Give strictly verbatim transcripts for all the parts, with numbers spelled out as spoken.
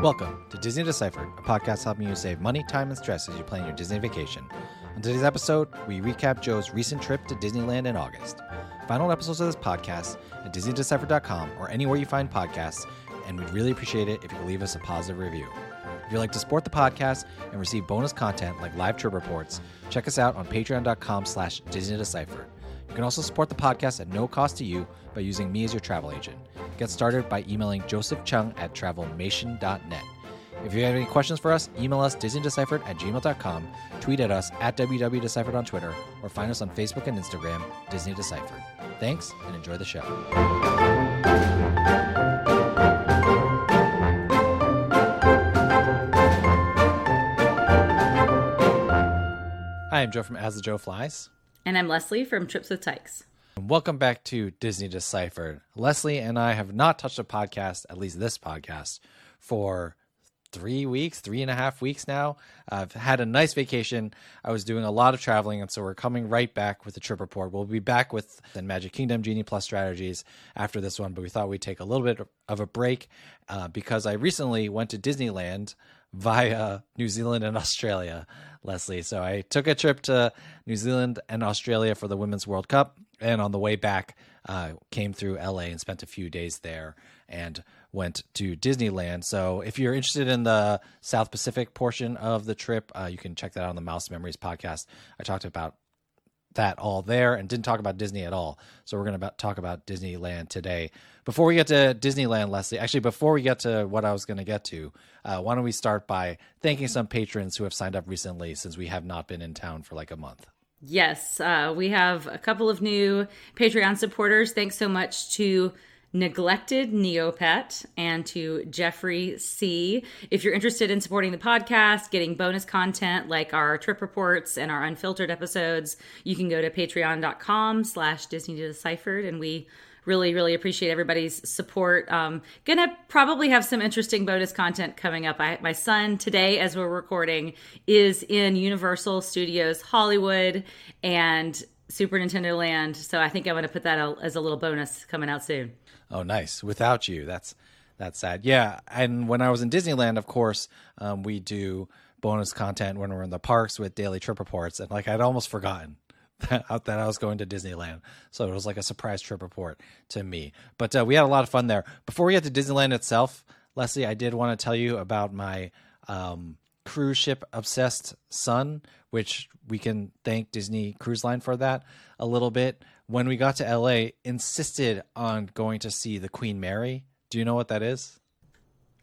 Welcome to Disney Deciphered, a podcast helping you save money, time, and stress as you plan your Disney vacation. On today's episode, we recap Joe's recent trip to Disneyland in August. Find all episodes of this podcast at Disney Deciphered dot com or anywhere you find podcasts, and we'd really appreciate it if you could leave us a positive review. If you'd like to support the podcast and receive bonus content like live trip reports, check us out on Patreon dot com slash Disney Deciphered. You can also support the podcast at no cost to you by using me as your travel agent. Get started by emailing josephchung at travelmation dot net. If you have any questions for us, email us Disney Deciphered at gmail dot com, tweet at us at W W Deciphered on Twitter, or find us on Facebook and Instagram, Disney Deciphered. Thanks, and enjoy the show. Hi, I'm Joe from As the Joe Flies. And I'm Leslie from Trips with Tykes. Welcome back to Disney Deciphered. Leslie and I have not touched a podcast, at least this podcast, for three weeks, three and a half weeks now. I've had a nice vacation. I was doing a lot of traveling, and so we're coming right back with the trip report. We'll be back with the Magic Kingdom Genie Plus strategies after this one, but we thought we'd take a little bit of a break uh, because I recently went to Disneyland via New Zealand and Australia, Leslie. So I took a trip to New Zealand and Australia for the Women's World Cup, and on the way back, uh, came through L A and spent a few days there and went to Disneyland. So if you're interested in the South Pacific portion of the trip, uh, you can check that out on the Mouse Memories podcast. I talked about that all there and didn't talk about Disney at all. So we're going to talk about Disneyland today. Before we get to Disneyland, Leslie, actually, before we get to what I was going to get to, uh, why don't we start by thanking some patrons who have signed up recently since we have not been in town for like a month. Yes, uh, we have a couple of new Patreon supporters. Thanks so much to Neglected Neopet and to Jeffrey C. If you're interested in supporting the podcast, getting bonus content like our trip reports and our unfiltered episodes, you can go to patreon dot com slash Disney Deciphered, and we really, really appreciate everybody's support. Um, gonna probably have some interesting bonus content coming up. I, my son today, as we're recording, is in Universal Studios Hollywood and Super Nintendo Land, so I think I'm gonna put that out as a little bonus coming out soon. Oh, nice. Without you, that's that's sad. Yeah, and when I was in Disneyland, of course, um, we do bonus content when we're in the parks with daily trip reports, and like I'd almost forgotten that I was going to Disneyland. So it was like a surprise trip report to me. But uh, we had a lot of fun there. Before we get to Disneyland itself, Leslie, I did want to tell you about my um, cruise ship obsessed son, which we can thank Disney Cruise Line for that a little bit. When we got to L A, insisted on going to see the Queen Mary. Do you know what that is?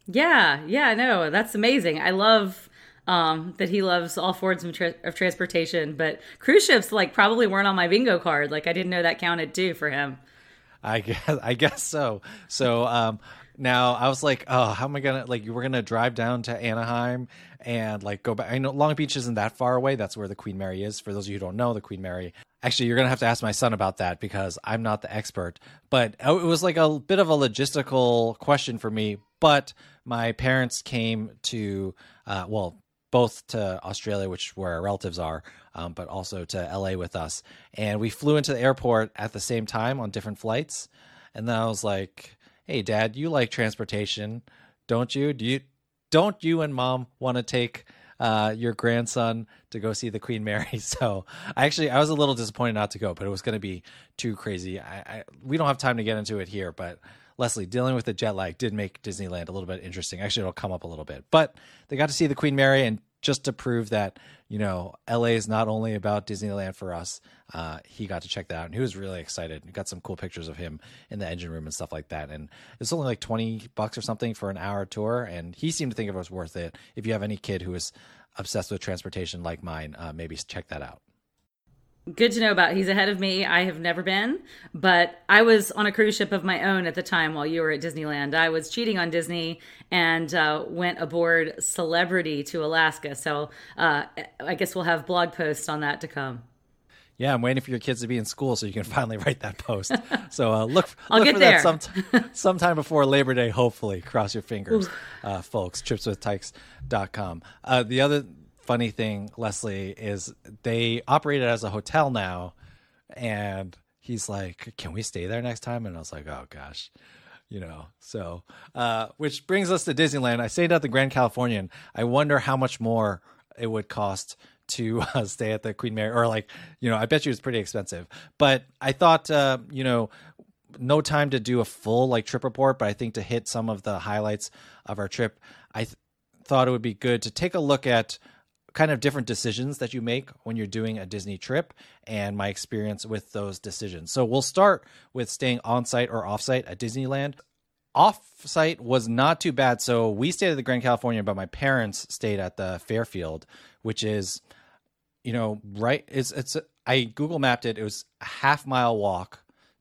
Yeah, yeah, no, that's amazing. I love Um, that he loves all forms of, tra- of transportation, but cruise ships like probably weren't on my bingo card. Like I didn't know that counted too for him. I guess, I guess so. So um, now I was like, oh, how am I gonna like? We're gonna drive down to Anaheim and like go back. I know Long Beach isn't that far away. That's where the Queen Mary is. For those of you who don't know, the Queen Mary. Actually, you're gonna have to ask my son about that because I'm not the expert. But it was like a bit of a logistical question for me. But my parents came to uh, well. both to Australia, which where our relatives are, um, but also to L A with us. And we flew into the airport at the same time on different flights. And then I was like, hey, Dad, you like transportation, don't you? Do you don't you and Mom want to take uh, your grandson to go see the Queen Mary? So I actually I was a little disappointed not to go, but it was going to be too crazy. I, I we don't have time to get into it here, but Leslie, dealing with the jet lag did make Disneyland a little bit interesting. Actually, it'll come up a little bit. But they got to see the Queen Mary, and just to prove that, you know, L A is not only about Disneyland for us, uh, he got to check that out, and he was really excited. We got some cool pictures of him in the engine room and stuff like that. And it's only like twenty bucks or something for an hour tour, and he seemed to think it was worth it. If you have any kid who is obsessed with transportation like mine, uh, maybe check that out. Good to know about. He's ahead of me. I have never been, but I was on a cruise ship of my own at the time while you were at Disneyland. I was cheating on Disney and uh, went aboard Celebrity to Alaska. So uh, I guess we'll have blog posts on that to come. Yeah, I'm waiting for your kids to be in school so you can finally write that post. So uh, look, I'll look get for there. that some, sometime before Labor Day, hopefully. Cross your fingers, uh, folks. trips with tykes dot com. Uh, the other funny thing, Leslie, is they operate it as a hotel now. And he's like, can we stay there next time? And I was like, oh, gosh. You know, so uh, which brings us to Disneyland. I stayed at the Grand Californian. I wonder how much more it would cost to uh, stay at the Queen Mary, or like, you know, I bet you it's pretty expensive, but I thought, uh, you know, no time to do a full like trip report, but I think to hit some of the highlights of our trip, I th- thought it would be good to take a look at kind of different decisions that you make when you're doing a Disney trip and my experience with those decisions. So we'll start with staying on site or off site at Disneyland. Off-site was not too bad. So we stayed at the Grand Californian, but my parents stayed at the Fairfield, which is, you know, right. It's, it's, I Google mapped it. It was a half mile walk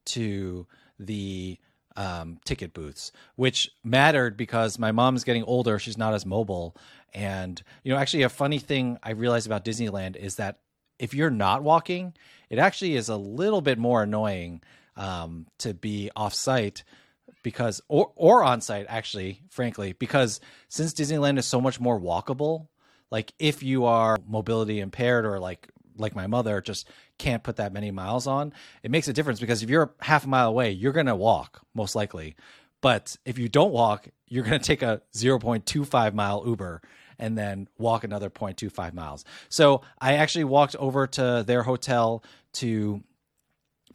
to the um, ticket booths, which mattered because my mom's getting older. She's not as mobile. And, you know, actually a funny thing I realized about Disneyland is that if you're not walking, it actually is a little bit more annoying um, to be off-site. Because or or on site, actually, frankly, because since Disneyland is so much more walkable, like if you are mobility impaired or like like my mother just can't put that many miles on, it makes a difference because if you're half a mile away, you're going to walk most likely. But if you don't walk, you're going to take a zero point two five mile Uber and then walk another zero point two five miles. So I actually walked over to their hotel to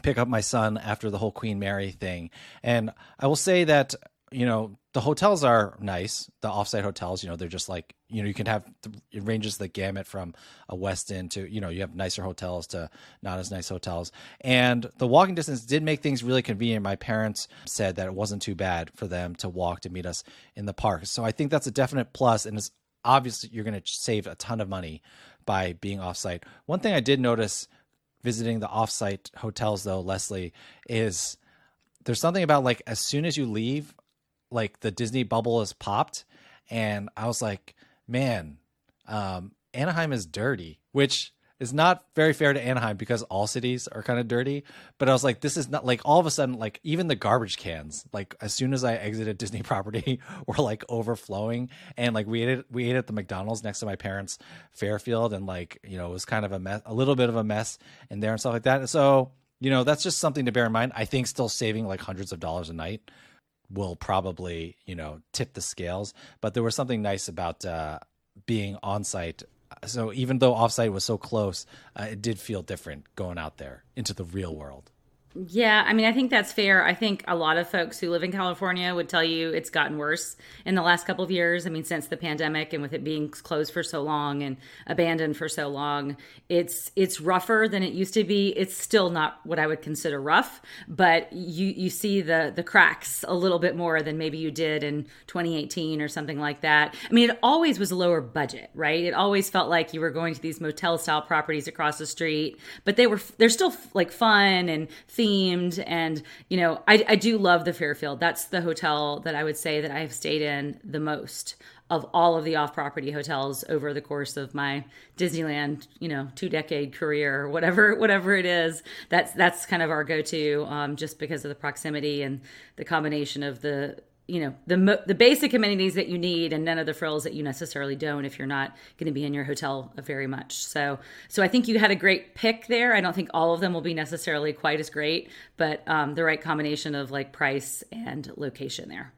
pick up my son after the whole Queen Mary thing. And I will say that, you know, the hotels are nice. The offsite hotels, you know, they're just like, you know, you can have, it ranges the gamut from a Westin to, you know, you have nicer hotels to not as nice hotels. And the walking distance did make things really convenient. My parents said that it wasn't too bad for them to walk to meet us in the park. So I think that's a definite plus. And it's obviously you're going to save a ton of money by being offsite. One thing I did notice visiting the offsite hotels though, Leslie, is there's something about like, as soon as you leave, like the Disney bubble is popped. And I was like, man, um, Anaheim is dirty, which is not very fair to Anaheim because all cities are kind of dirty. But I was like, this is not like all of a sudden, like even the garbage cans, like as soon as I exited Disney property were like overflowing. And like we ate it, we ate at the McDonald's next to my parents' Fairfield. And like, you know, it was kind of a mess, a little bit of a mess in there and stuff like that. And so, you know, that's just something to bear in mind. I think still saving like hundreds of dollars a night will probably, you know, tip the scales. But there was something nice about uh, being on site. So even though offsite was so close, uh, it did feel different going out there into the real world. Yeah, I mean, I think that's fair. I think a lot of folks who live in California would tell you it's gotten worse in the last couple of years. I mean, since the pandemic and with it being closed for so long and abandoned for so long, it's it's rougher than it used to be. It's still not what I would consider rough, but you, you see the, the cracks a little bit more than maybe you did in twenty eighteen or something like that. I mean, it always was a lower budget, right? It always felt like you were going to these motel-style properties across the street, but they were they're still like fun and themed. And, you know, I, I do love the Fairfield. That's the hotel that I would say that I have stayed in the most of all of the off-property hotels over the course of my Disneyland, you know, two-decade career, whatever whatever it is. That's that's kind of our go-to, um, just because of the proximity and the combination of the, you know, the mo- the basic amenities that you need and none of the frills that you necessarily don't if you're not going to be in your hotel very much. So so I think you had a great pick there. I don't think all of them will be necessarily quite as great, but um, the right combination of like price and location there.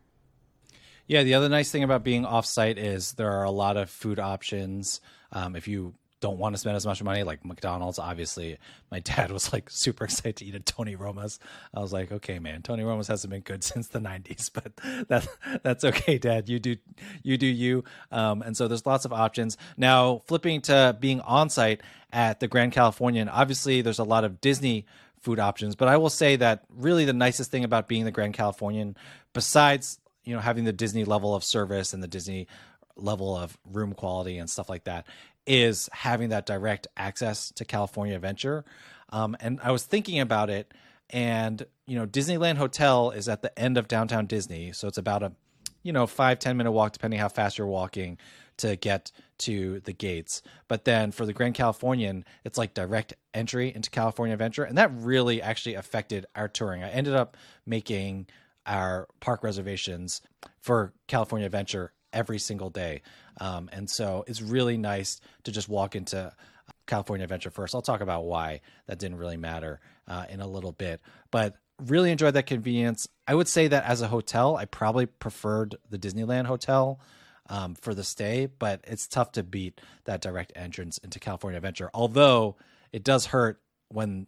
Yeah, the other nice thing about being off-site is there are a lot of food options. Um, if you don't want to spend as much money, like McDonald's, obviously. My dad was like super excited to eat at Tony Roma's. I was like, okay, man, Tony Roma's hasn't been good since the nineties, but that that's okay, Dad. You do you do you. Um, and so there's lots of options. Now, flipping to being on site at the Grand Californian, obviously there's a lot of Disney food options, but I will say that really the nicest thing about being the Grand Californian, besides, you know, having the Disney level of service and the Disney level of room quality and stuff like that, is having that direct access to California Adventure. Um, and I was thinking about it, and, you know, Disneyland Hotel is at the end of downtown Disney. So it's about a, you know, five, ten minute walk, depending how fast you're walking to get to the gates. But then for the Grand Californian, it's like direct entry into California Adventure. And that really actually affected our touring. I ended up making our park reservations for California Adventure every single day. Um, and so it's really nice to just walk into California Adventure first. I'll talk about why that didn't really matter uh, in a little bit, but really enjoyed that convenience. I would say that as a hotel, I probably preferred the Disneyland Hotel um, for the stay, but it's tough to beat that direct entrance into California Adventure. Although it does hurt when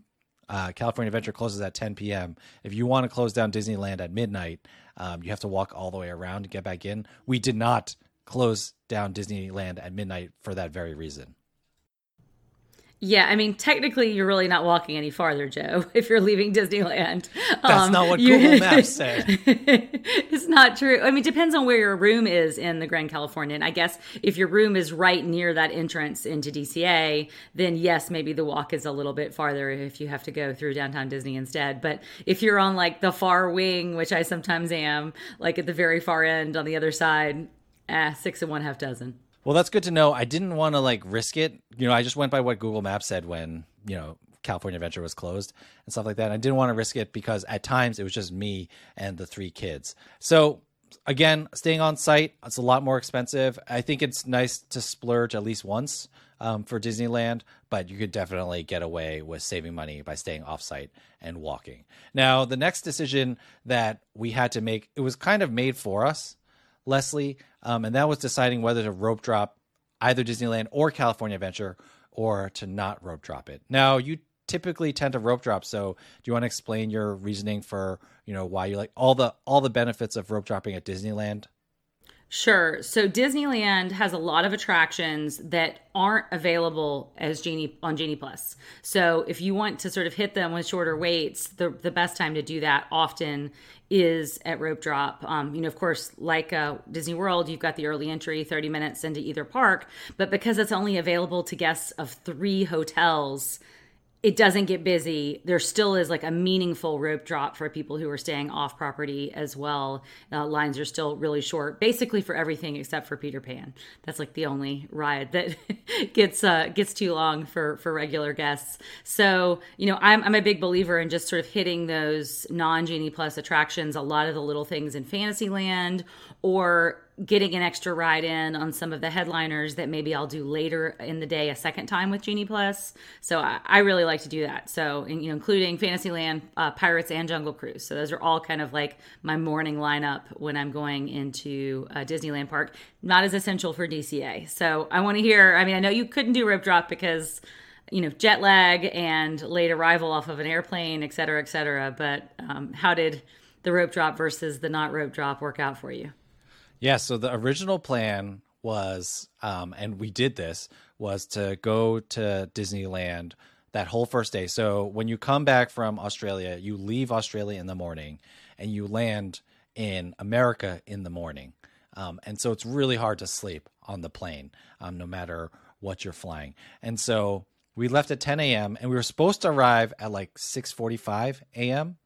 uh, California Adventure closes at ten p.m. If you want to close down Disneyland at midnight, um, you have to walk all the way around to get back in. We did not close down Disneyland at midnight for that very reason. Yeah, I mean, technically, you're really not walking any farther, Joe, if you're leaving Disneyland. That's um, not what you, Google Maps said. It's not true. I mean, it depends on where your room is in the Grand Californian. I guess if your room is right near that entrance into D C A, then yes, maybe the walk is a little bit farther if you have to go through downtown Disney instead. But if you're on like the far wing, which I sometimes am, like at the very far end on the other side, eh, six and one half dozen. Well, that's good to know. I didn't want to like risk it. You know, I just went by what Google Maps said when, you know, California Adventure was closed and stuff like that. And I didn't want to risk it because at times it was just me and the three kids. So again, staying on site, it's a lot more expensive. I think it's nice to splurge at least once um, for Disneyland, but you could definitely get away with saving money by staying off site and walking. Now, the next decision that we had to make, it was kind of made for us, Leslie, um, and that was deciding whether to rope drop either Disneyland or California Adventure or to not rope drop it. Now, you typically tend to rope drop, so do you want to explain your reasoning for, you know, why you like all the all the benefits of rope dropping at Disneyland? Sure. So Disneyland has a lot of attractions that aren't available as Genie on Genie Plus. So if you want to sort of hit them with shorter waits, the the best time to do that often is at rope drop. Um, you know, of course, like uh, Disney World, you've got the early entry, thirty minutes into either park, but because it's only available to guests of three hotels, it doesn't get busy. There still is like a meaningful rope drop for people who are staying off property as well. Uh, lines are still really short, basically for everything except for Peter Pan. That's like the only ride that gets uh, gets too long for, for regular guests. So, you know, I'm, I'm a big believer in just sort of hitting those non-Genie Plus attractions, a lot of the little things in Fantasyland, or getting an extra ride in on some of the headliners that maybe I'll do later in the day a second time with Genie Plus. So I, I really like to do that. So, and, you know, including Fantasyland, uh, Pirates, and Jungle Cruise. So those are all kind of like my morning lineup when I'm going into uh, Disneyland Park. Not as essential for D C A. So I want to hear, I mean, I know you couldn't do rope drop because, you know, jet lag and late arrival off of an airplane, et cetera, et cetera. But um, how did the rope drop versus the not rope drop work out for you? Yeah, so the original plan was, um, and we did this, was to go to Disneyland that whole first day. So when you come back from Australia, you leave Australia in the morning and you land in America in the morning. Um, and so it's really hard to sleep on the plane, um, no matter what you're flying. And so we left at ten a.m. and we were supposed to arrive at like six forty-five a.m.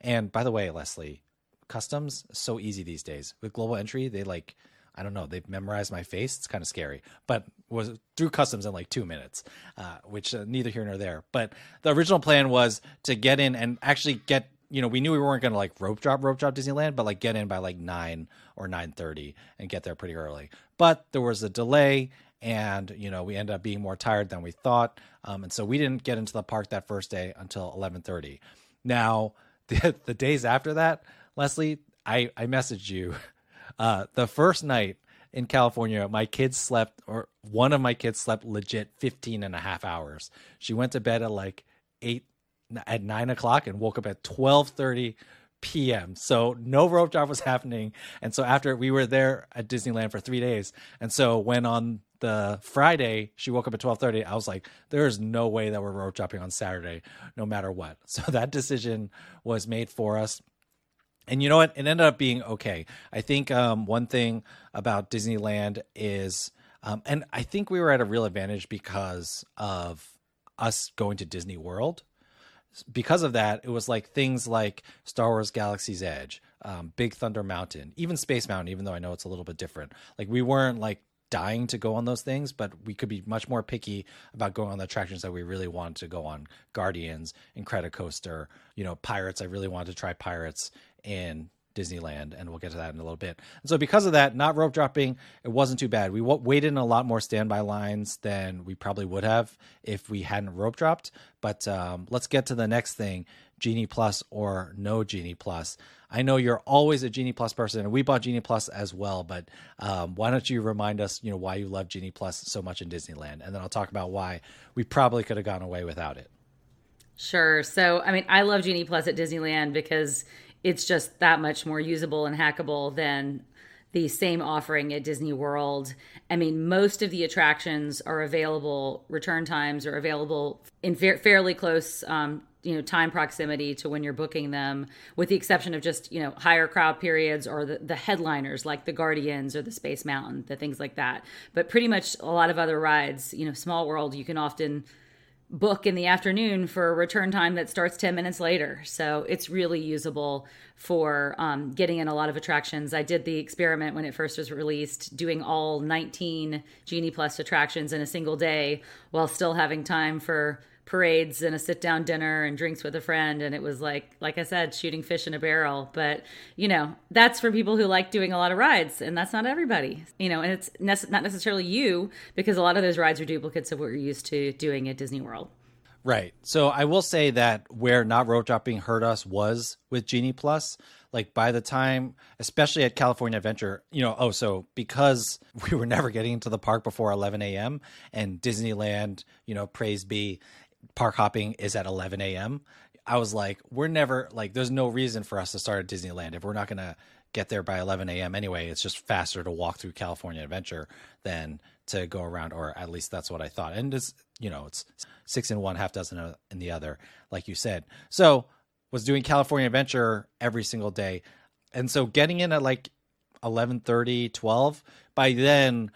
And by the way, Leslie, customs so easy these days with global entry. They like, I don't know, they've memorized my face. It's kind of scary, but was through customs in like two minutes, uh, which uh, neither here nor there. But the original plan was to get in and actually get, you know, we knew we weren't going to like rope drop, rope drop Disneyland, but like get in by like nine or nine thirty and get there pretty early. But there was a delay and, you know, we ended up being more tired than we thought. Um, and so we didn't get into the park that first day until eleven thirty. Now the, the days after that, Leslie, I, I messaged you. Uh, the first night in California, my kids slept, or one of my kids slept legit fifteen and a half hours. She went to bed at like eight, at nine o'clock and woke up at twelve thirty p.m. So no rope drop was happening. And so after we were there at Disneyland for three days. And so when on the Friday she woke up at twelve thirty, I was like, there is no way that we're rope dropping on Saturday, no matter what. So that decision was made for us. And you know what? It ended up being okay. I think um, one thing about Disneyland is Um, and I think we were at a real advantage because of us going to Disney World. Because of that, it was like things like Star Wars Galaxy's Edge, um, Big Thunder Mountain, even Space Mountain, even though I know it's a little bit different. Like we weren't like dying to go on those things, but we could be much more picky about going on the attractions that we really wanted to go on. Guardians, Incredicoaster, you know, Pirates. I really wanted to try Pirates in Disneyland, and we'll get to that in a little bit. And so because of that, not rope dropping, it wasn't too bad. We w- waited in a lot more standby lines than we probably would have if we hadn't rope dropped. But um, let's get to the next thing, Genie Plus or no Genie Plus. I know you're always a Genie Plus person, and we bought Genie Plus as well, but um, why don't you remind us, you know, why you love Genie Plus so much in Disneyland? And then I'll talk about why we probably could have gone away without it. Sure. So, I mean, I love Genie Plus at Disneyland because it's just that much more usable and hackable than the same offering at Disney World. I mean, most of the attractions are available, return times are available in fa- fairly close um, you know, time proximity to when you're booking them, with the exception of just, you know, higher crowd periods or the, the headliners like the Guardians or the Space Mountain, the things like that. But pretty much a lot of other rides, you know, Small World, you can often book in the afternoon for a return time that starts ten minutes later. So it's really usable for um, getting in a lot of attractions. I did the experiment when it first was released, doing all nineteen Genie Plus attractions in a single day while still having time for parades and a sit down dinner and drinks with a friend. And it was like, like I said, shooting fish in a barrel. But, you know, that's for people who like doing a lot of rides, and that's not everybody, you know, and it's ne- not necessarily you, because a lot of those rides are duplicates of what you're used to doing at Disney World. Right. So I will say that where not road dropping hurt us was with Genie Plus. Like by the time, especially at California Adventure, you know, oh, so because we were never getting into the park before eleven a.m. and Disneyland, you know, praise be, park hopping is at eleven a.m. I was like, we're never like, there's no reason for us to start at Disneyland if we're not going to get there by eleven a.m. anyway. It's just faster to walk through California Adventure than to go around, or at least that's what I thought. And it's, you know, it's six in one, half dozen in the other, like you said. So was doing California Adventure every single day. And so getting in at like eleven thirty, twelve, by then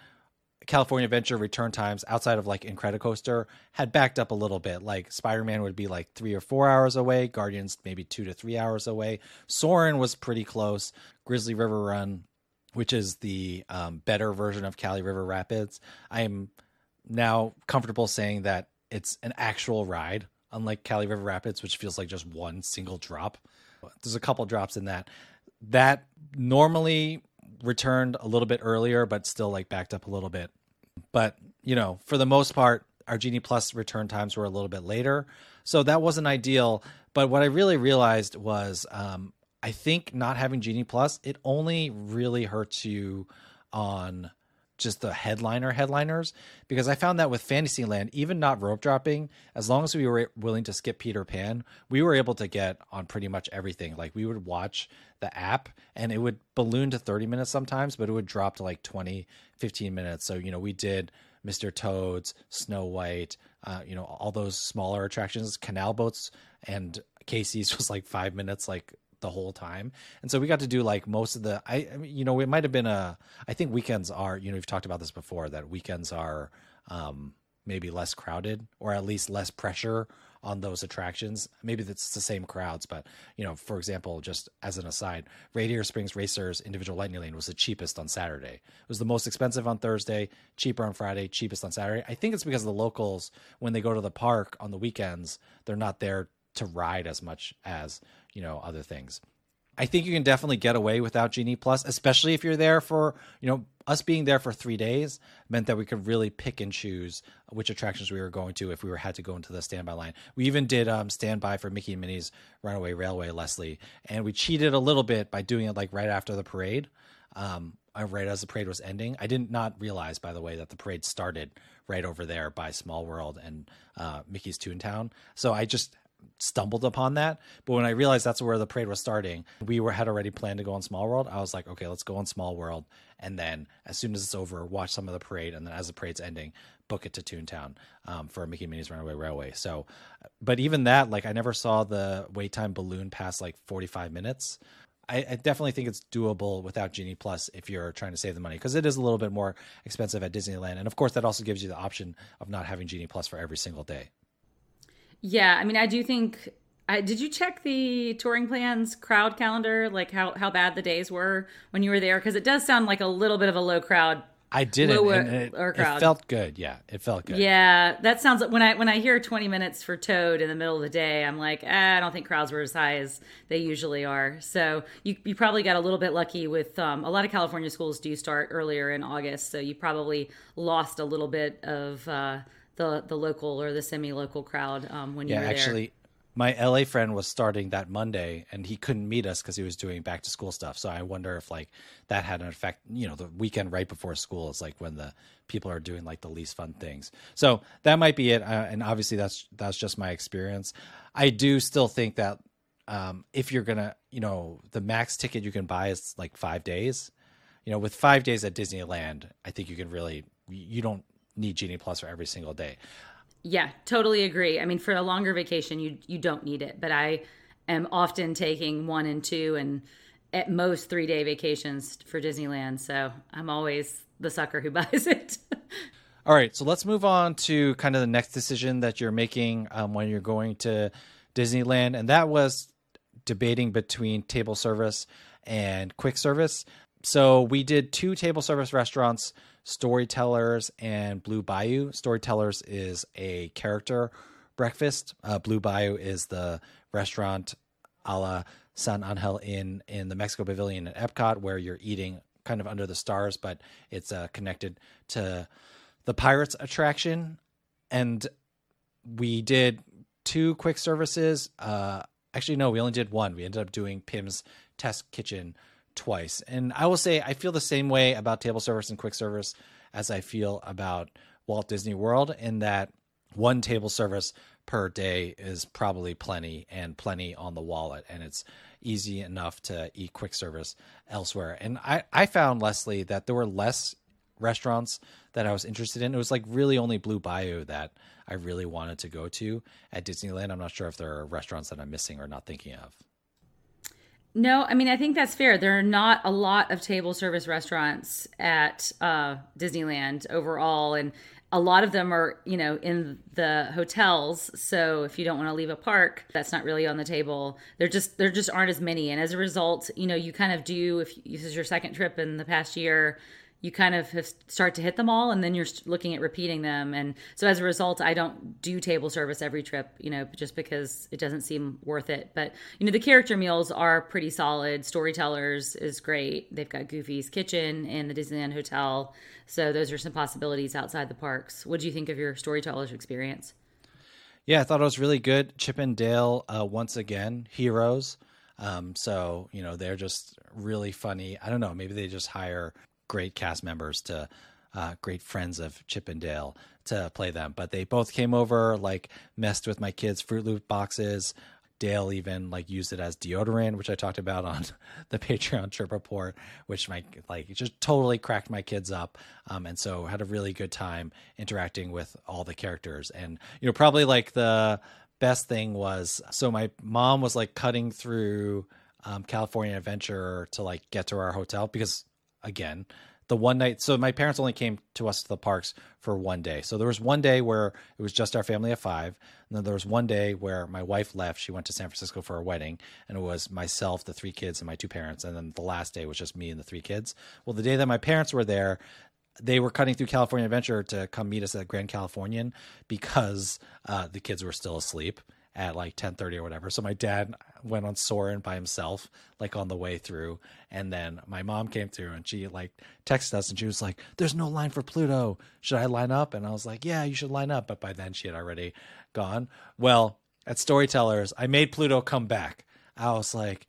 California Adventure return times outside of like Incredicoaster had backed up a little bit. Like Spider-Man would be like three or four hours away. Guardians, maybe two to three hours away. Soarin' was pretty close. Grizzly River Run, which is the um, better version of Cali River Rapids. I am now comfortable saying that it's an actual ride, unlike Cali River Rapids, which feels like just one single drop. There's a couple drops in that. That normally returned a little bit earlier, but still like backed up a little bit. But, you know, for the most part, our Genie Plus return times were a little bit later. So that wasn't ideal. But what I really realized was um, I think not having Genie Plus, it only really hurts you on just the headliner headliners, because I found that with Fantasyland, even not rope dropping, as long as we were willing to skip Peter Pan, we were able to get on pretty much everything. Like we would watch the app and it would balloon to thirty minutes sometimes, but it would drop to like twenty, fifteen minutes. So, you know, we did Mister Toad's, Snow White, uh, you know, all those smaller attractions, canal boats, and Casey's was like five minutes, like the whole time. And so we got to do like most of the, I, I mean, you know, it might've been a, I think weekends are, you know, we've talked about this before, that weekends are um, maybe less crowded, or at least less pressure on those attractions. Maybe that's the same crowds, but you know, for example, just as an aside, Radiator Springs Racers Individual Lightning Lane was the cheapest on Saturday. It was the most expensive on Thursday, cheaper on Friday, cheapest on Saturday. I think it's because the locals, when they go to the park on the weekends, they're not there to ride as much as, you know, other things. I think you can definitely get away without Genie Plus, especially if you're there for, you know, us being there for three days meant that we could really pick and choose which attractions we were going to if we were had to go into the standby line. We even did um, standby for Mickey and Minnie's Runaway Railway, Leslie, and we cheated a little bit by doing it like right after the parade, um, right as the parade was ending. I did not realize, by the way, that the parade started right over there by Small World and uh, Mickey's Toontown. So I just stumbled upon that. But when I realized that's where the parade was starting, we were had already planned to go on Small World. I was like, okay, let's go on Small World, and then as soon as it's over, watch some of the parade, and then as the parade's ending, book it to Toontown um, for Mickey and Minnie's Runaway Railway. So, but even that, like I never saw the wait time balloon past like forty-five minutes. I, I definitely think it's doable without Genie Plus if you're trying to save the money, because it is a little bit more expensive at Disneyland. And of course, that also gives you the option of not having Genie Plus for every single day. Yeah, I mean, I do think... I, did you check the touring plans crowd calendar, like how, how bad the days were when you were there? Because it does sound like a little bit of a low crowd. I didn't. Lower, and it, crowd. It felt good. Yeah, it felt good. Yeah, that sounds like when I when I hear twenty minutes for Toad in the middle of the day, I'm like, eh, I don't think crowds were as high as they usually are. So you you probably got a little bit lucky with um, a lot of California schools do start earlier in August, so you probably lost a little bit of uh, the the local or the semi-local crowd um, when you yeah, were there. Yeah, actually. My L A friend was starting that Monday and he couldn't meet us because he was doing back to school stuff. So I wonder if like that had an effect, you know, the weekend right before school is like when the people are doing like the least fun things. So that might be it. Uh, and obviously that's, that's just my experience. I do still think that um, if you're going to, you know, the max ticket you can buy is like five days, you know, with five days at Disneyland, I think you can really, you don't need Genie Plus for every single day. Yeah, totally agree. I mean, for a longer vacation, you you don't need it. But I am often taking one and two and at most three-day vacations for Disneyland. So I'm always the sucker who buys it. All right, so let's move on to kind of the next decision that you're making um, when you're going to Disneyland. And that was debating between table service and quick service. So we did two table service restaurants, Storytellers and Blue Bayou. Storytellers is a character breakfast. Uh, Blue Bayou is the restaurant a la San Angel Inn in the Mexico Pavilion at Epcot, where you're eating kind of under the stars, but it's uh, connected to the Pirates attraction. And we did two quick services. Uh, actually, no, we only did one. We ended up doing Pim's Test Kitchen twice. And I will say I feel the same way about table service and quick service as I feel about Walt Disney World, in that one table service per day is probably plenty and plenty on the wallet. And it's easy enough to eat quick service elsewhere. And I, I found, Leslie, that there were less restaurants that I was interested in. It was like really only Blue Bayou that I really wanted to go to at Disneyland. I'm not sure if there are restaurants that I'm missing or not thinking of. No, I mean, I think that's fair. There are not a lot of table service restaurants at uh, Disneyland overall. And a lot of them are, you know, in the hotels. So if you don't want to leave a park, that's not really on the table. There just there just aren't as many. And as a result, you know, you kind of do, if this is your second trip in the past year, you kind of have start to hit them all, and then you're looking at repeating them. And so as a result, I don't do table service every trip, you know, just because it doesn't seem worth it. But, you know, the character meals are pretty solid. Storytellers is great. They've got Goofy's Kitchen and the Disneyland Hotel. So those are some possibilities outside the parks. What do you think of your Storytellers experience? Yeah, I thought it was really good. Chip and Dale, uh, once again, heroes. Um, so, you know, they're just really funny. I don't know. Maybe they just hire great cast members to uh, great friends of Chip and Dale to play them. But they both came over, like messed with my kids' Fruit Loop boxes. Dale even like used it as deodorant, which I talked about on the Patreon trip report, which my like just totally cracked my kids up. Um, and so had a really good time interacting with all the characters. And, you know, probably like the best thing was, so my mom was like cutting through um, California Adventure to like get to our hotel, because again, the one night, so my parents only came to us to the parks for one day. So there was one day where it was just our family of five. And then there was one day where my wife left. She went to San Francisco for a wedding, and it was myself, the three kids, and my two parents. And then the last day was just me and the three kids. Well, the day that my parents were there, they were cutting through California Adventure to come meet us at Grand Californian, because uh, the kids were still asleep at like ten thirty or whatever. So my dad went on Soarin' by himself, like on the way through. And then my mom came through and she like texted us and she was like, there's no line for Pluto. Should I line up? And I was like, yeah, you should line up. But by then she had already gone. Well, at Storytellers, I made Pluto come back. I was like,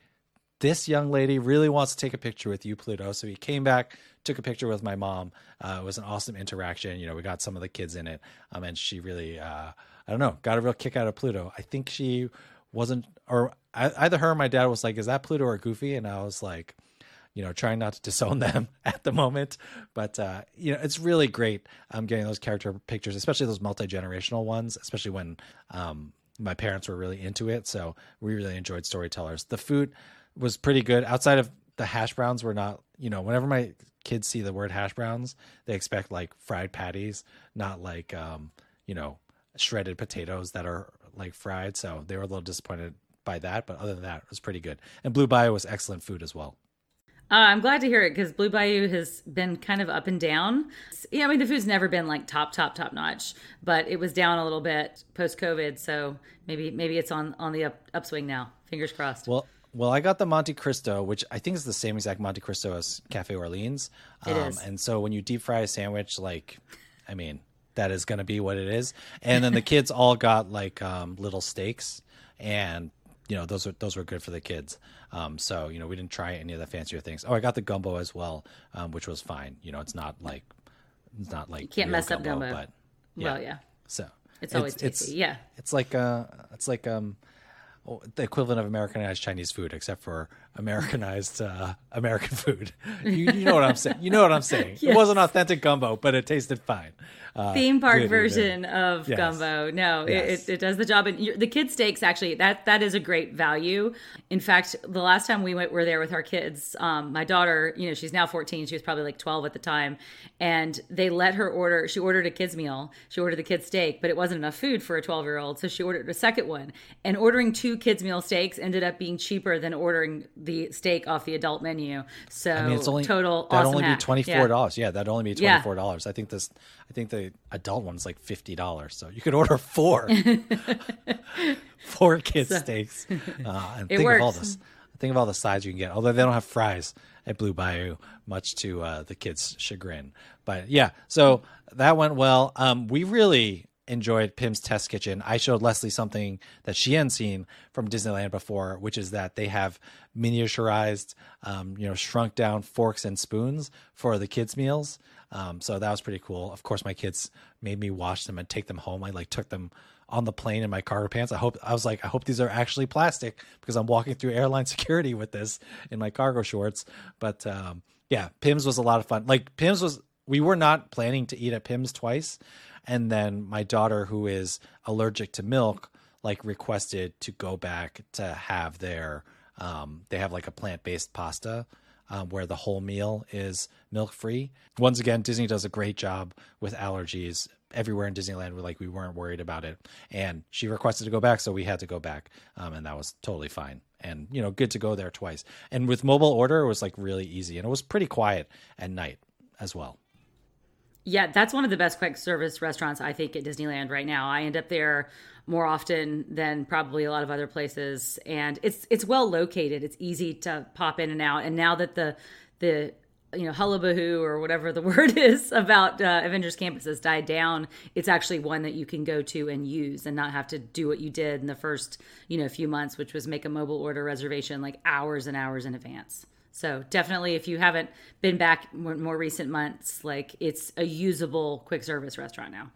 this young lady really wants to take a picture with you, Pluto. So he came back, took a picture with my mom. Uh, it was an awesome interaction. You know, we got some of the kids in it. Um, and she really, uh, I don't know, got a real kick out of Pluto. I think she wasn't, or either her or my dad was like, is that Pluto or Goofy? And I was like, you know, trying not to disown them at the moment. But, uh, you know, it's really great um, getting those character pictures, especially those multi-generational ones, especially when um, my parents were really into it. So we really enjoyed Storytellers. The food was pretty good. Outside of the hash browns were not, you know, whenever my kids see the word hash browns, they expect like fried patties, not like, um, you know, shredded potatoes that are like fried. So they were a little disappointed by that. But other than that, it was pretty good. And Blue Bayou was excellent food as well. Uh, I'm glad to hear it, because Blue Bayou has been kind of up and down. Yeah, I mean, the food's never been like top, top, top notch, but it was down a little bit post-COVID. So maybe maybe it's on, on the up, upswing now. Fingers crossed. Well, well, I got the Monte Cristo, which I think is the same exact Monte Cristo as Cafe Orleans. It um, is. And so when you deep fry a sandwich, like, I mean, that is going to be what it is. And then the kids all got like um, little steaks, and you know, those were, those were good for the kids. Um, so, you know, we didn't try any of the fancier things. Oh, I got the gumbo as well, um, which was fine. You know, it's not like, it's not like, you can't mess gumbo, up gumbo, but yeah. Well, yeah. So it's, it's always tasty. It's, yeah. It's like, uh, it's like, um, the equivalent of Americanized Chinese food, except for Americanized uh, American food. You, you know what I'm saying. You know what I'm saying. Yes. It wasn't authentic gumbo, but it tasted fine. Uh, Theme park version even. Of yes. gumbo. No, yes. it, it does the job. And the kid steaks, actually, that that is a great value. In fact, the last time we went, were there with our kids, um, my daughter, you know, she's now fourteen. She was probably like twelve at the time. And they let her order. She ordered a kid's meal. She ordered the kid's steak, but it wasn't enough food for a twelve-year-old. So she ordered a second one. And ordering two kids meal steaks ended up being cheaper than ordering the steak off the adult menu. So I mean, it's only, total that'd awesome only hack. Be twenty-four dollars. Yeah. yeah, that'd only be twenty-four dollars. Yeah. I think this I think the adult one's like fifty dollars. So you could order four four kids so, steaks. Uh, and think works. Of all this. Think of all the sides you can get. Although they don't have fries at Blue Bayou, much to uh, the kids' chagrin. But yeah, so that went well. Um, we really enjoyed Pim's Test Kitchen. I showed Leslie something that she hadn't seen from Disneyland before, which is that they have miniaturized, um, you know, shrunk down forks and spoons for the kids' meals. Um, so that was pretty cool. Of course, my kids made me wash them and take them home. I like took them on the plane in my cargo pants. I hope I was like, I hope these are actually plastic, because I'm walking through airline security with this in my cargo shorts. But um, yeah, Pim's was a lot of fun. Like Pim's was, we were not planning to eat at Pim's twice. And then my daughter, who is allergic to milk, like requested to go back to have their, um, they have like a plant-based pasta um, where the whole meal is milk-free. Once again, Disney does a great job with allergies everywhere in Disneyland. We're like, we weren't worried about it. And she requested to go back, so we had to go back. Um, and that was totally fine. And, you know, good to go there twice. And with mobile order, it was like really easy. And it was pretty quiet at night as well. Yeah, that's one of the best quick service restaurants, I think, at Disneyland right now. I end up there more often than probably a lot of other places. And it's it's well located. It's easy to pop in and out. And now that the, the you know, hullabahoo or whatever the word is about uh, Avengers Campus has died down, it's actually one that you can go to and use and not have to do what you did in the first, you know, few months, which was make a mobile order reservation like hours and hours in advance. So definitely, if you haven't been back more recent months, like it's a usable quick service restaurant now.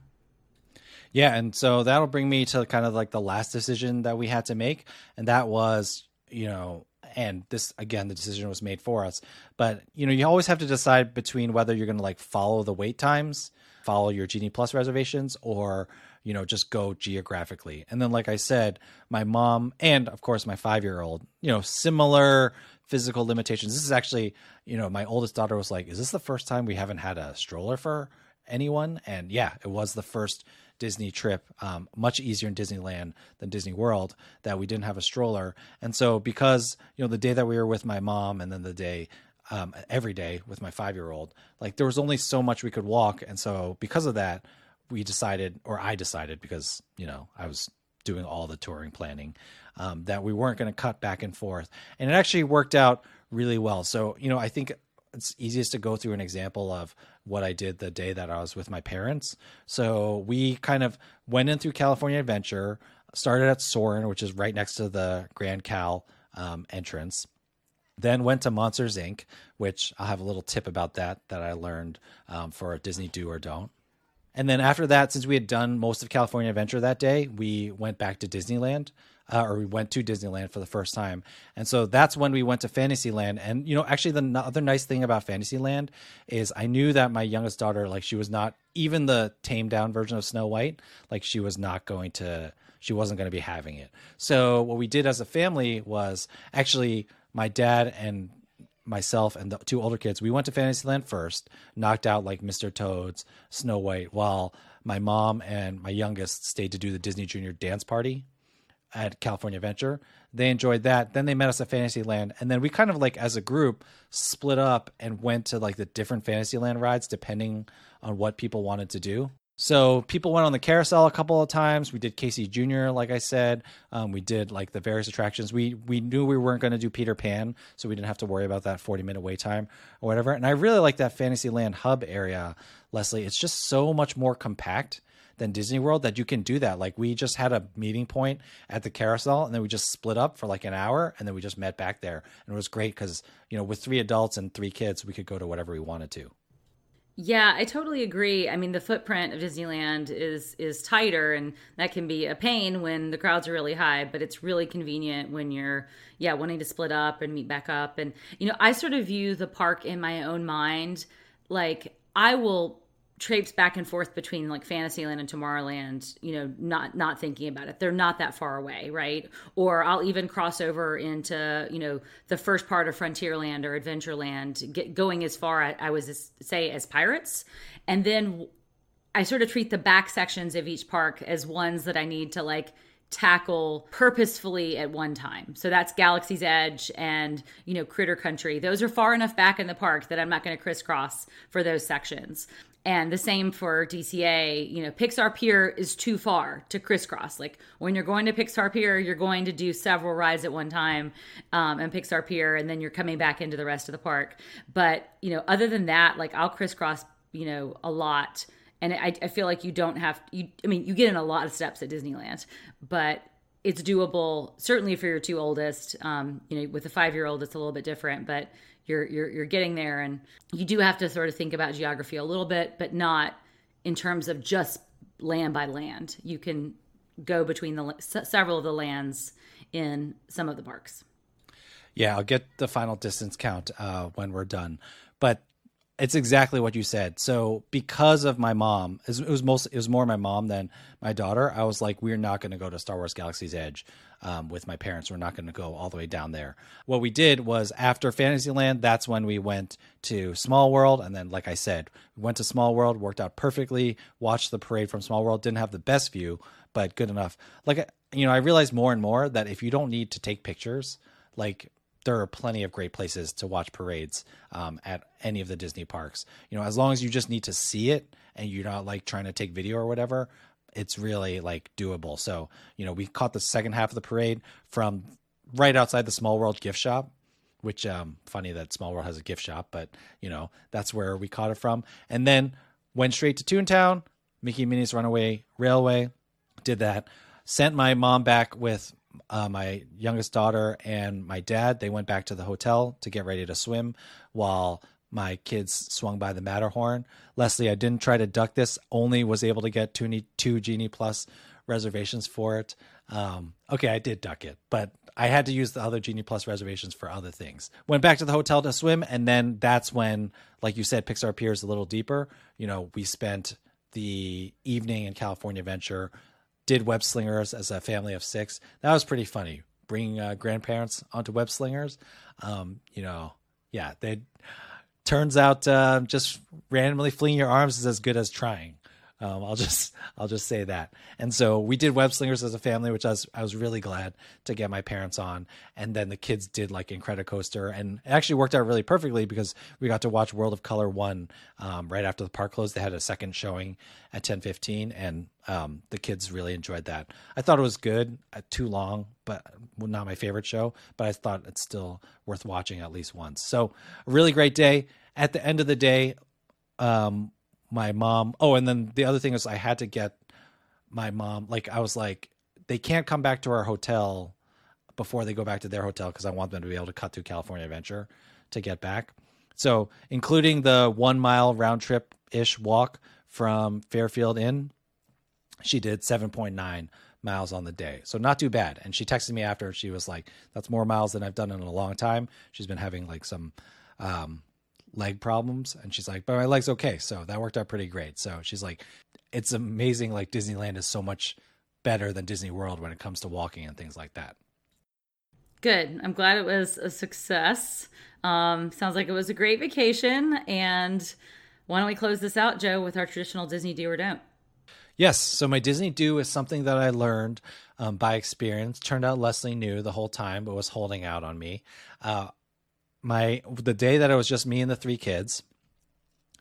Yeah. And so that'll bring me to kind of like the last decision that we had to make. And that was, you know, and this, again, the decision was made for us. But, you know, you always have to decide between whether you're going to like follow the wait times, follow your Genie Plus reservations, or, you know, just go geographically. And then, like I said, my mom and, of course, my five-year-old, you know, similar physical limitations. This is actually, you know, my oldest daughter was like, is this the first time we haven't had a stroller for anyone? And yeah, it was the first Disney trip, um, much easier in Disneyland than Disney World, that we didn't have a stroller. And so because, you know, the day that we were with my mom and then the day, um, every day with my five-year-old, like there was only so much we could walk. And so because of that, we decided, or I decided, because, you know, I was doing all the touring planning, um, that we weren't going to cut back and forth. And it actually worked out really well. So, you know, I think it's easiest to go through an example of what I did the day that I was with my parents. So we kind of went in through California Adventure, started at Soarin', which is right next to the Grand Cal um, entrance, then went to Monsters, Incorporated, which I'll have a little tip about that, that I learned um, for a Disney do or don't. And then after that, since we had done most of California Adventure that day, we went back to Disneyland, uh, or we went to Disneyland for the first time. And so that's when we went to Fantasyland. And, you know, actually the other nice thing about Fantasyland is I knew that my youngest daughter, like she was not, even the tamed down version of Snow White, like she was not going to, she wasn't going to be having it. So what we did as a family was actually my dad and myself and the two older kids, we went to Fantasyland first, knocked out like Mister Toad's, Snow White, while my mom and my youngest stayed to do the Disney Junior dance party at California Adventure. They enjoyed that. Then they met us at Fantasyland. And then we kind of like as a group split up and went to like the different Fantasyland rides, depending on what people wanted to do. So people went on the carousel a couple of times. We did Casey Junior, like I said. Um, we did like the various attractions. We we knew we weren't going to do Peter Pan, so we didn't have to worry about that forty-minute wait time or whatever. And I really like that Fantasyland hub area, Leslie. It's just so much more compact than Disney World that you can do that. Like we just had a meeting point at the carousel, and then we just split up for like an hour, and then we just met back there. And it was great because, you know, with three adults and three kids, we could go to whatever we wanted to. Yeah, I totally agree. I mean, the footprint of Disneyland is is tighter, and that can be a pain when the crowds are really high, but it's really convenient when you're, yeah, wanting to split up and meet back up. And, you know, I sort of view the park in my own mind. Like, I will traipse back and forth between like Fantasyland and Tomorrowland, you know, not not thinking about it. They're not that far away, right? Or I'll even cross over into, you know, the first part of Frontierland or Adventureland, get, going as far, I, I was as, say, as Pirates. And then I sort of treat the back sections of each park as ones that I need to like tackle purposefully at one time. So that's Galaxy's Edge and, you know, Critter Country. Those are far enough back in the park that I'm not going to crisscross for those sections. And the same for D C A, you know, Pixar Pier is too far to crisscross. Like when you're going to Pixar Pier, you're going to do several rides at one time um, and Pixar Pier, and then you're coming back into the rest of the park. But, you know, other than that, like I'll crisscross, you know, a lot. And I, I feel like you don't have, you, I mean, you get in a lot of steps at Disneyland, but it's doable. Certainly for your two oldest, um, you know, with a five-year-old, it's a little bit different, but You're, you're you're getting there, and you do have to sort of think about geography a little bit, but not in terms of just land by land. You can go between the several of the lands in some of the parks. Yeah, I'll get the final distance count uh, when we're done, but it's exactly what you said. So because of my mom, it was most it was more my mom than my daughter. I was like, we're not going to go to Star Wars Galaxy's Edge. Um, with my parents, we're not going to go all the way down there. What we did was after Fantasyland, that's when we went to Small World. And then, like I said, we went to Small World, worked out perfectly, watched the parade from Small World, didn't have the best view, but good enough. Like, you know, I realized more and more that if you don't need to take pictures, like there are plenty of great places to watch parades um, at any of the Disney parks, you know, as long as you just need to see it and you're not like trying to take video or whatever, it's really like doable. So, you know, we caught the second half of the parade from right outside the Small World gift shop, which um funny that Small World has a gift shop, but you know, that's where we caught it from. And then went straight to Toontown, Mickey and Minnie's Runaway Railway, did that, sent my mom back with uh, my youngest daughter and my dad. They went back to the hotel to get ready to swim while my kids swung by the Matterhorn. Leslie, I didn't try to duck this, only was able to get two, two Genie Plus reservations for it. Um, okay, I did duck it, but I had to use the other Genie Plus reservations for other things. Went back to the hotel to swim, and then that's when, like you said, Pixar Pier is a little deeper. You know, we spent the evening in California Adventure, did Web Slingers as a family of six. That was pretty funny, bringing uh, grandparents onto Web Slingers. Um, you know, yeah, they... Turns out uh, just randomly flinging your arms is as good as trying. Um, I'll just I'll just say that. And so we did Web Slingers as a family, which I was, I was really glad to get my parents on. And then the kids did like Incredicoaster. And it actually worked out really perfectly because we got to watch World of Color one um, right after the park closed. They had a second showing at ten fifteen, and um, the kids really enjoyed that. I thought it was good, uh, too long, but not my favorite show. But I thought it's still worth watching at least once. So a really great day. At the end of the day, um, my mom, oh, and then the other thing is I had to get my mom, like I was like, they can't come back to our hotel before they go back to their hotel because I want them to be able to cut through California Adventure to get back. So including the one mile round trip-ish walk from Fairfield Inn, she did seven point nine miles on the day. So not too bad. And she texted me after, she was like, that's more miles than I've done in a long time. She's been having like some... um leg problems, and she's like, but my leg's okay, so that worked out pretty great. So she's like, it's amazing, like Disneyland is so much better than Disney World when it comes to walking and things like that. Good. I'm glad it was a success. Um, sounds like it was a great vacation. And why don't we close this out, Joe, with our traditional Disney do or don't? Yes. So my Disney do is something that I learned um, by experience. Turned out Leslie knew the whole time, but was holding out on me. Uh, my the day that it was just me and the three kids,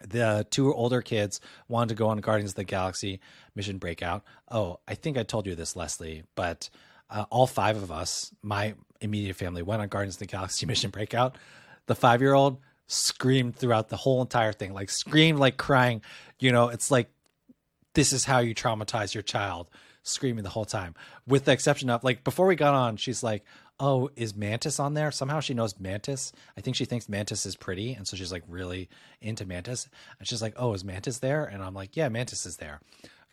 the two older kids wanted to go on Guardians of the Galaxy Mission Breakout. Oh, I think I told you this, Leslie, but uh, all five of us, my immediate family, went on Guardians of the Galaxy Mission Breakout. The five-year-old screamed throughout the whole entire thing, like screamed, like crying. You know, it's like, this is how you traumatize your child, screaming the whole time. With the exception of, like, before we got on, she's like, oh, is Mantis on there? Somehow she knows Mantis. I think she thinks Mantis is pretty. And so she's like really into Mantis. And she's like, oh, is Mantis there? And I'm like, yeah, Mantis is there.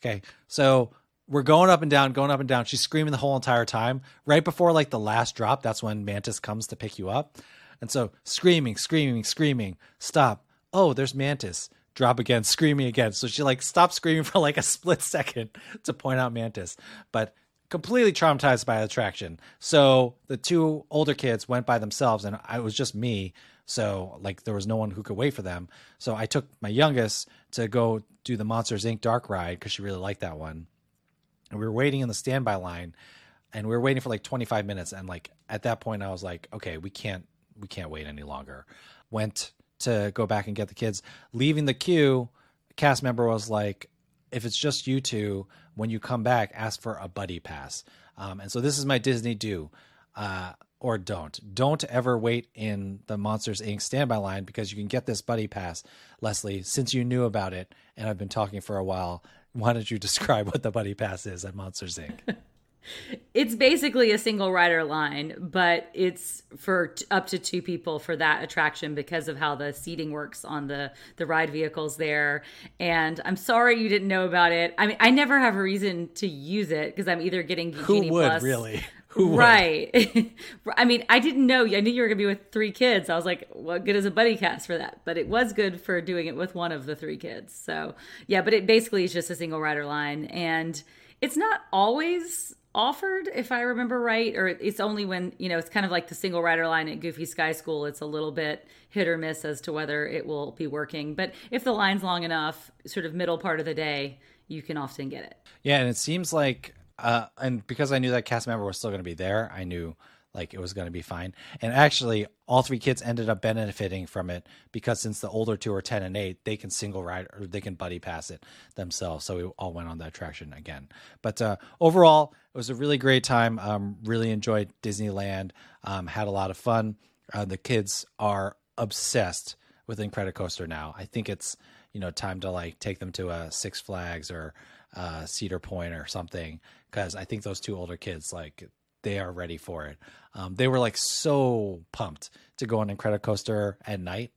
Okay. So we're going up and down, going up and down. She's screaming the whole entire time. Right before like the last drop, that's when Mantis comes to pick you up. And so screaming, screaming, screaming, stop. Oh, there's Mantis. Drop again, screaming again. So she like stopped screaming for like a split second to point out Mantis. But completely traumatized by the attraction. So the two older kids went by themselves and I was just me. So like there was no one who could wait for them. So I took my youngest to go do the Monsters, Incorporated dark ride because she really liked that one. And we were waiting in the standby line and we were waiting for like twenty-five minutes. And like at that point I was like, okay, we can't, we can't wait any longer. Went to go back and get the kids. Leaving the queue, a cast member was like, if it's just you two, when you come back, ask for a buddy pass. Um, and so this is my Disney do uh, or don't. Don't ever wait in the Monsters, Incorporated standby line because you can get this buddy pass. Leslie, since you knew about it and I've been talking for a while, why don't you describe what the buddy pass is at Monsters, Incorporated? It's basically a single rider line, but it's for t- up to two people for that attraction because of how the seating works on the, the ride vehicles there. And I'm sorry you didn't know about it. I mean, I never have a reason to use it because I'm either getting Genie Plus. Who would, really? Who would? Right. I mean, I didn't know. I knew you were going to be with three kids. I was like, what good is a buddy cast for that? But it was good for doing it with one of the three kids. So yeah, but it basically is just a single rider line. And it's not always offered, if I remember right, or it's only when, you know, it's kind of like the single rider line at Goofy Sky School. It's a little bit hit or miss as to whether it will be working. But if the line's long enough, sort of middle part of the day, you can often get it. Yeah. And it seems like, uh, and because I knew that cast member was still going to be there, I knew like it was going to be fine. And actually all three kids ended up benefiting from it because since the older two are ten and eight, they can single ride or they can buddy pass it themselves. So we all went on that attraction again, but, uh, overall it was a really great time. Um, really enjoyed Disneyland. Um, had a lot of fun. Uh, the kids are obsessed with Incredicoaster now. I think it's, you know, time to like take them to a Six Flags or uh Cedar Point or something. Cause I think those two older kids, like, they are ready for it. Um, they were like so pumped to go on Incredicoaster at night,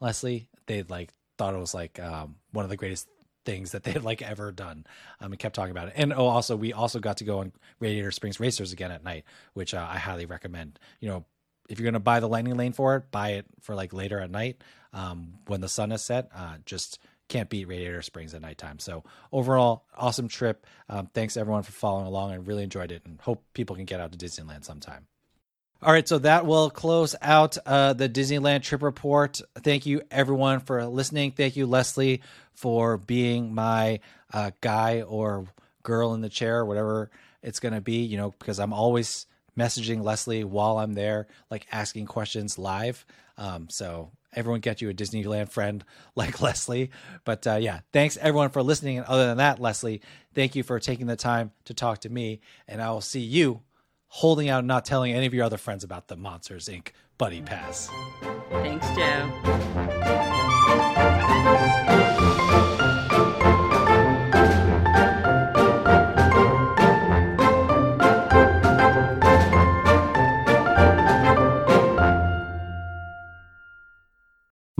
Leslie. They like thought it was like um, one of the greatest things that they had like ever done. Um, and kept talking about it. And oh, also we also got to go on Radiator Springs Racers again at night, which uh, I highly recommend. You know, if you're going to buy the lightning lane for it, buy it for like later at night um, when the sun is set. Uh, just can't beat Radiator Springs at nighttime. So overall, awesome trip. Um, thanks everyone for following along. I really enjoyed it and hope people can get out to Disneyland sometime. All right. So that will close out uh, the Disneyland trip report. Thank you everyone for listening. Thank you, Leslie, for being my uh, guy or girl in the chair, whatever it's going to be, you know, because I'm always messaging Leslie while I'm there, like asking questions live. Um, so everyone get you a Disneyland friend like Leslie. But uh, yeah, thanks everyone for listening. And other than that, Leslie, thank you for taking the time to talk to me. And I will see you holding out and not telling any of your other friends about the Monsters, Incorporated. Buddy Pass. Thanks, Joe.